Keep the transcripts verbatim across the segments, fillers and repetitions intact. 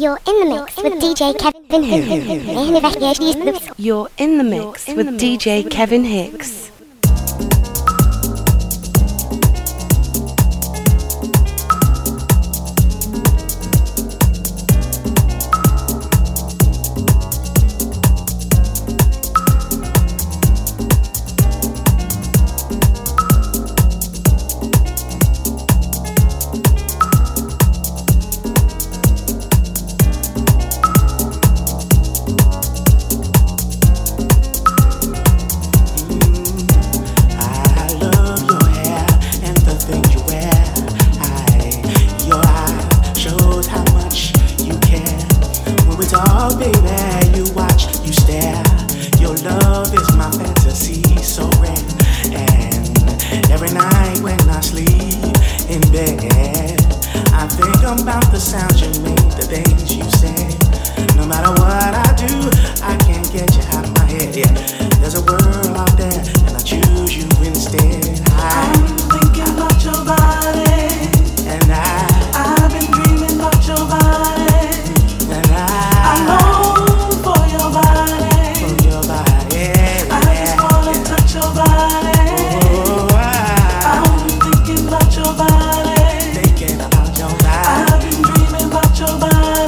You're in the mix with D J Kevin Hicks. You're in the mix with D J Kevin Hicks. Bye.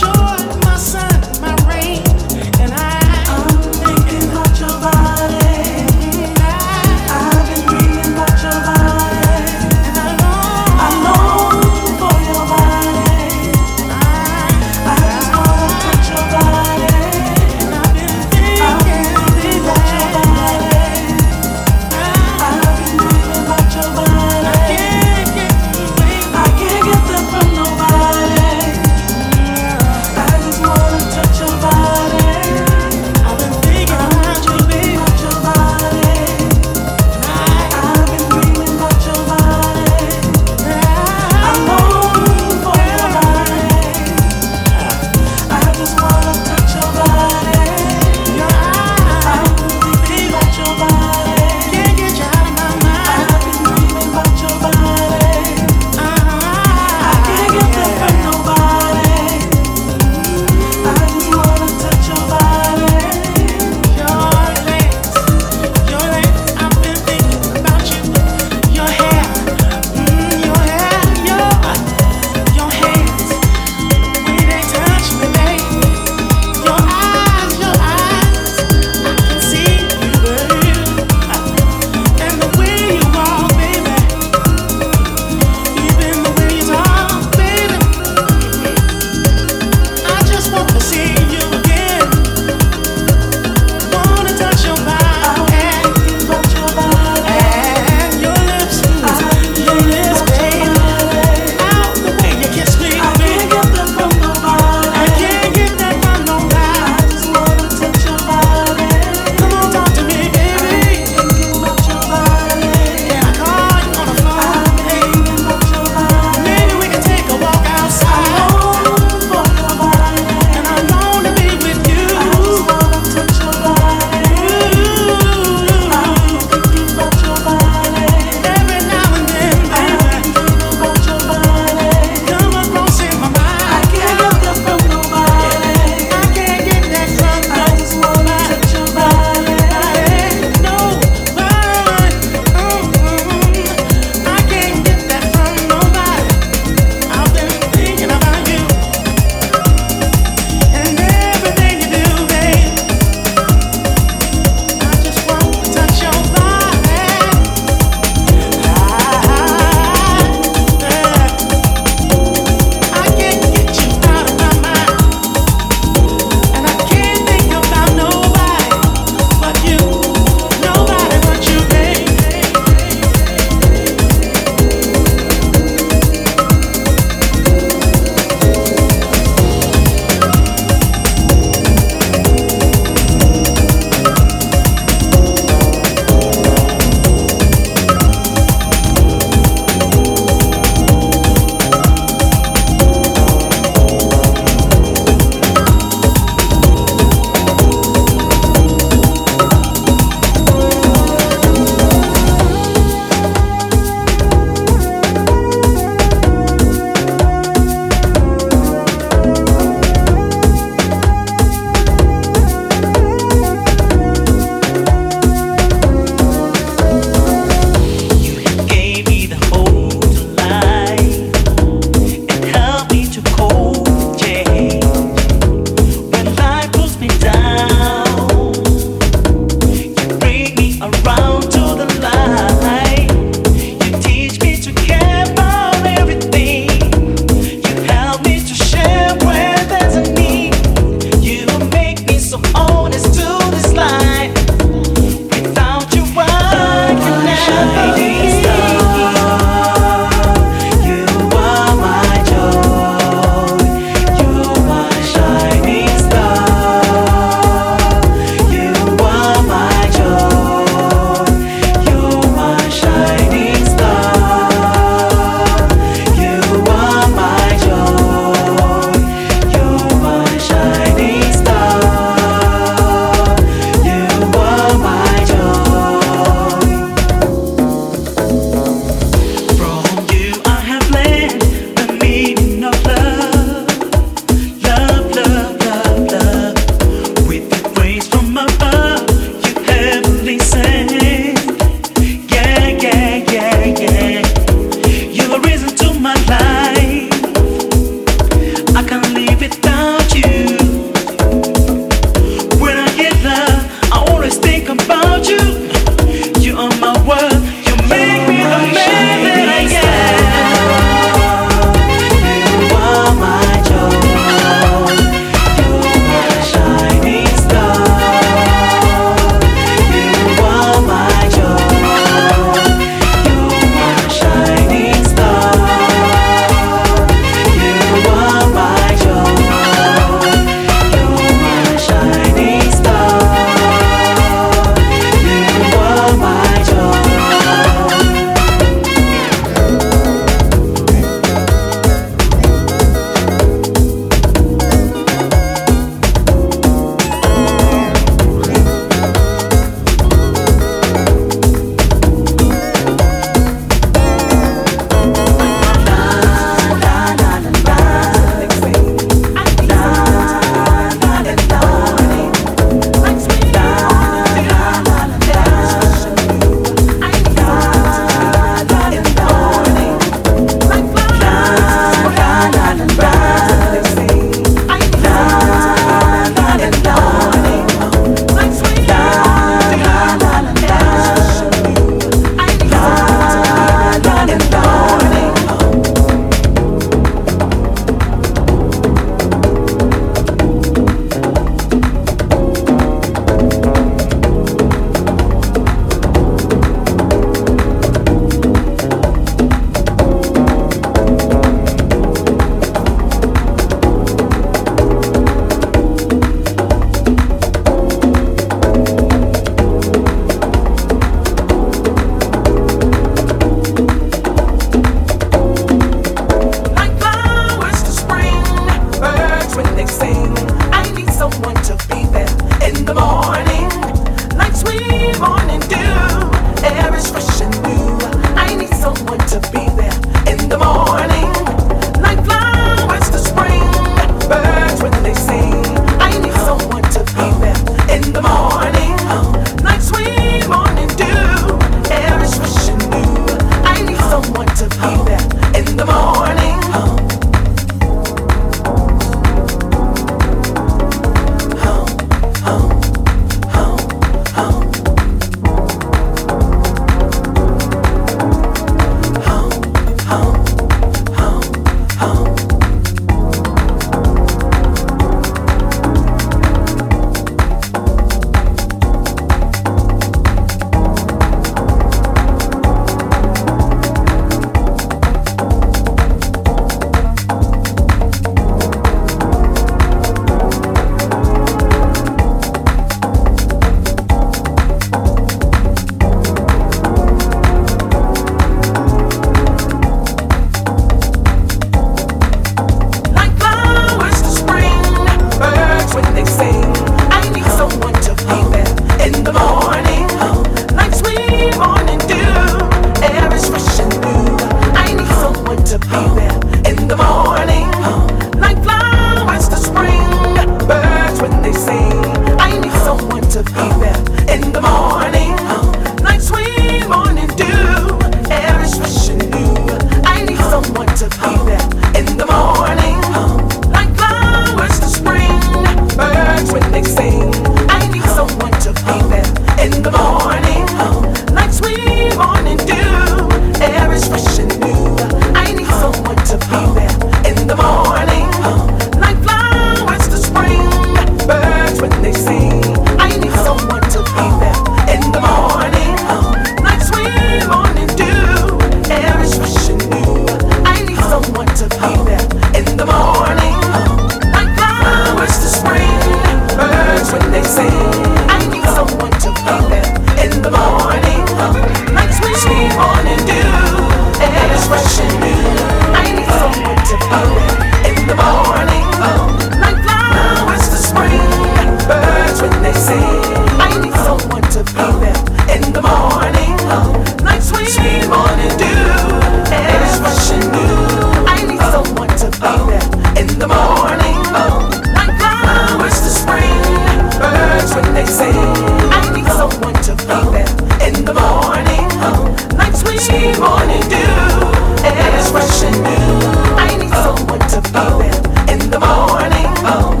every morning dew, and it's fresh and new. I need oh, someone to be oh, them in the morning. Oh,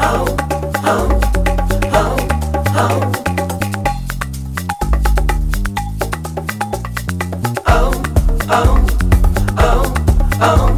oh, oh, oh, oh, oh, oh, oh, oh. Oh,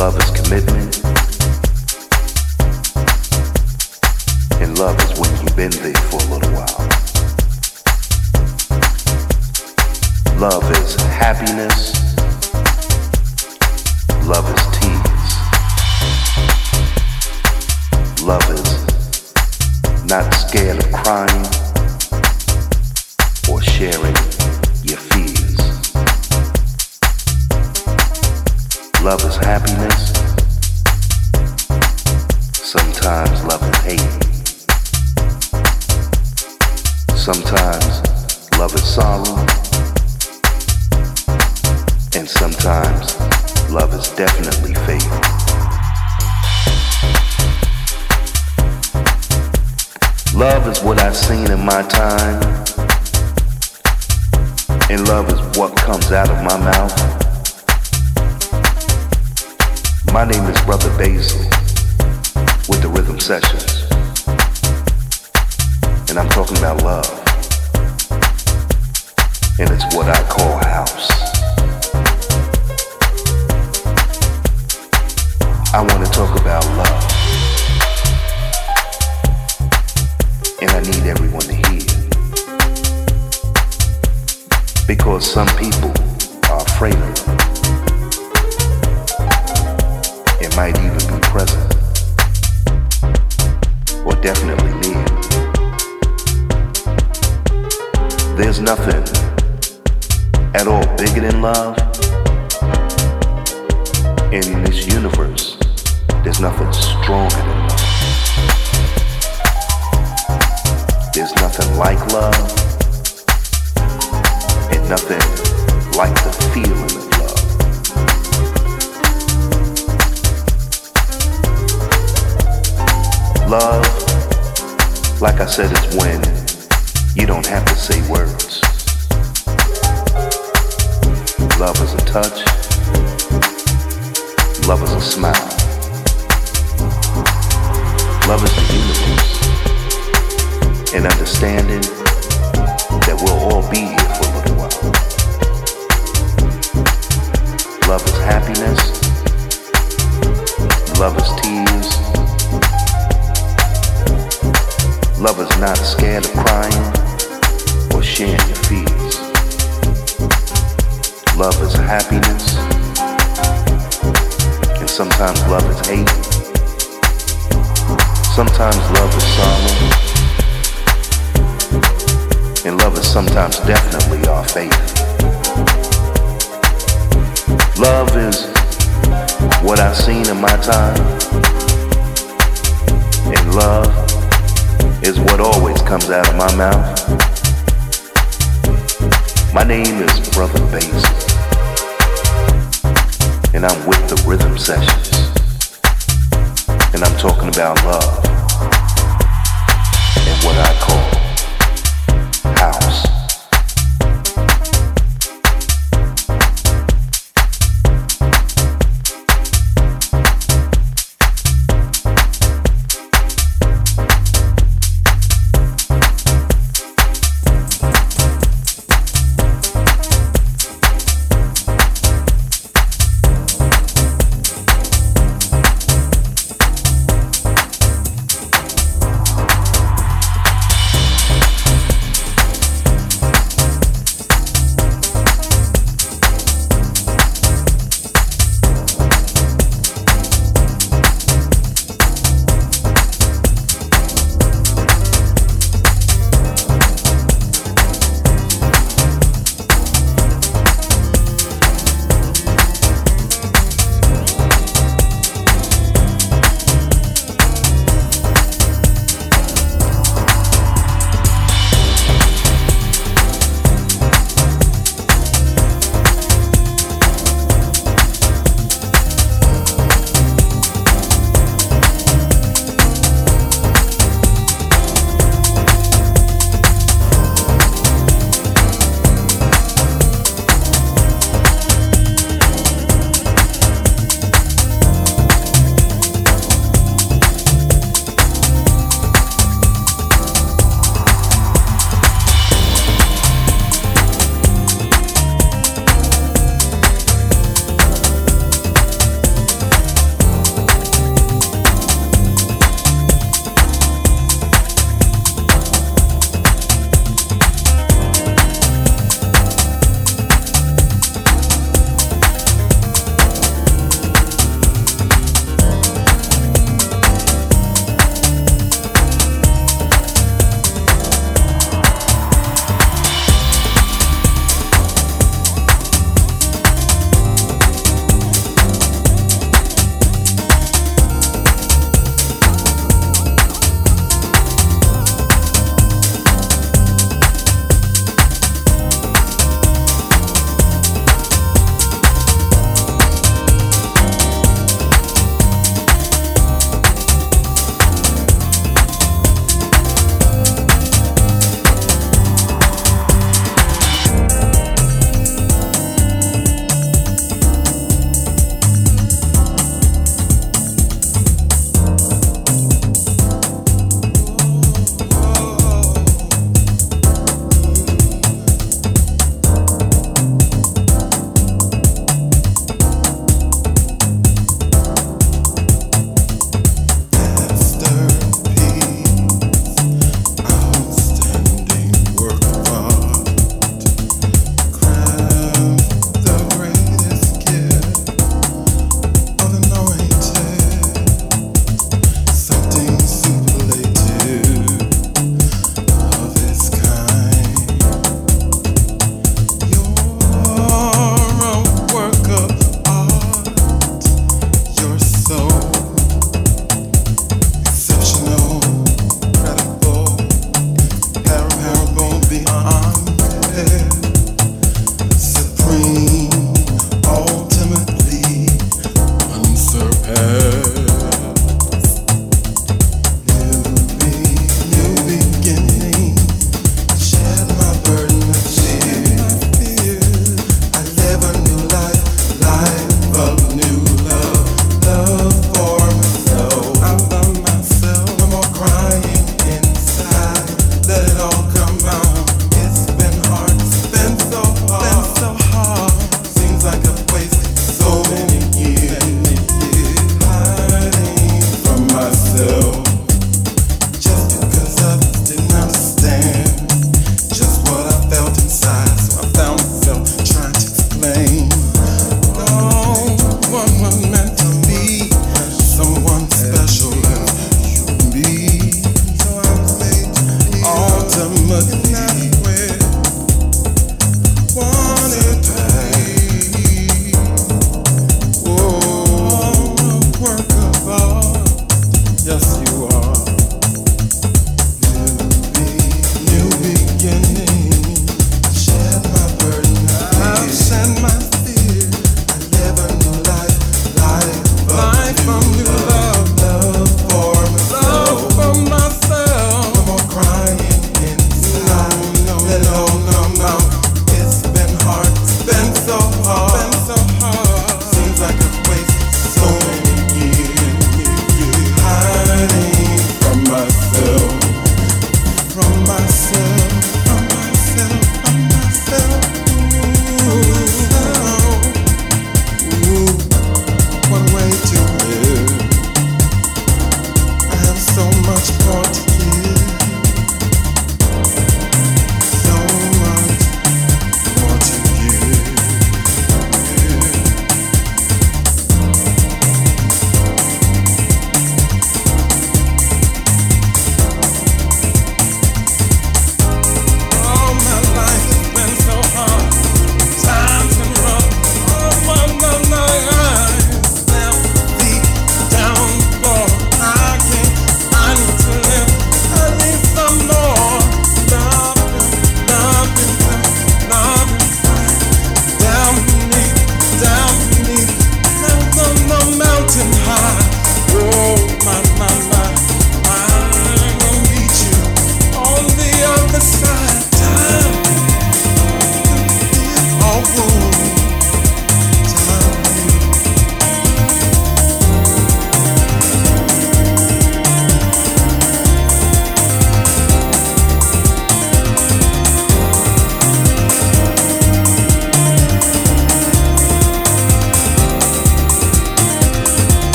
love is commitment, and love is when you've been there for a little while. Love is happiness, love is tears, love is not scared of crying or sharing your fears. Love is happiness. Sometimes love is hate. Sometimes love is sorrow. And sometimes love is definitely faith. Love is what I've seen in my time, and love is what comes out of my mouth. My name is Brother Basil with the Rhythm Sessions, and I'm talking about love, and it's what I call house. I want to talk about love, and I need everyone to hear, because some people are afraid of it. Might even be present, or definitely near. There's nothing at all bigger than love, and in this universe, there's nothing stronger than love. There's nothing like love, and nothing like the feeling of love. Love, like I said, is when you don't have to say words. Love is a touch. Love is a smile. Love is the universe. And understanding that we'll all be here for a little while. Love is happiness. Love is tears. Love is not scared of crying or sharing your fears. Love is happiness, and sometimes love is hate. Sometimes love is sorrow, and love is sometimes definitely our faith. Love is what I've seen in my time, and love is what always comes out of my mouth. My name is Brother Basil, and I'm with the Rhythm Sessions, and I'm talking about love and what I call house.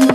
If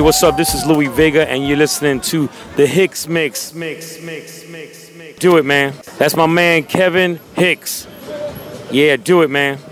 What's up? This is Louis Vega, and you're listening to the Hicks Mix. Mix, mix, mix, mix. Do it, man. That's my man, Kevin Hicks. Yeah, do it, man.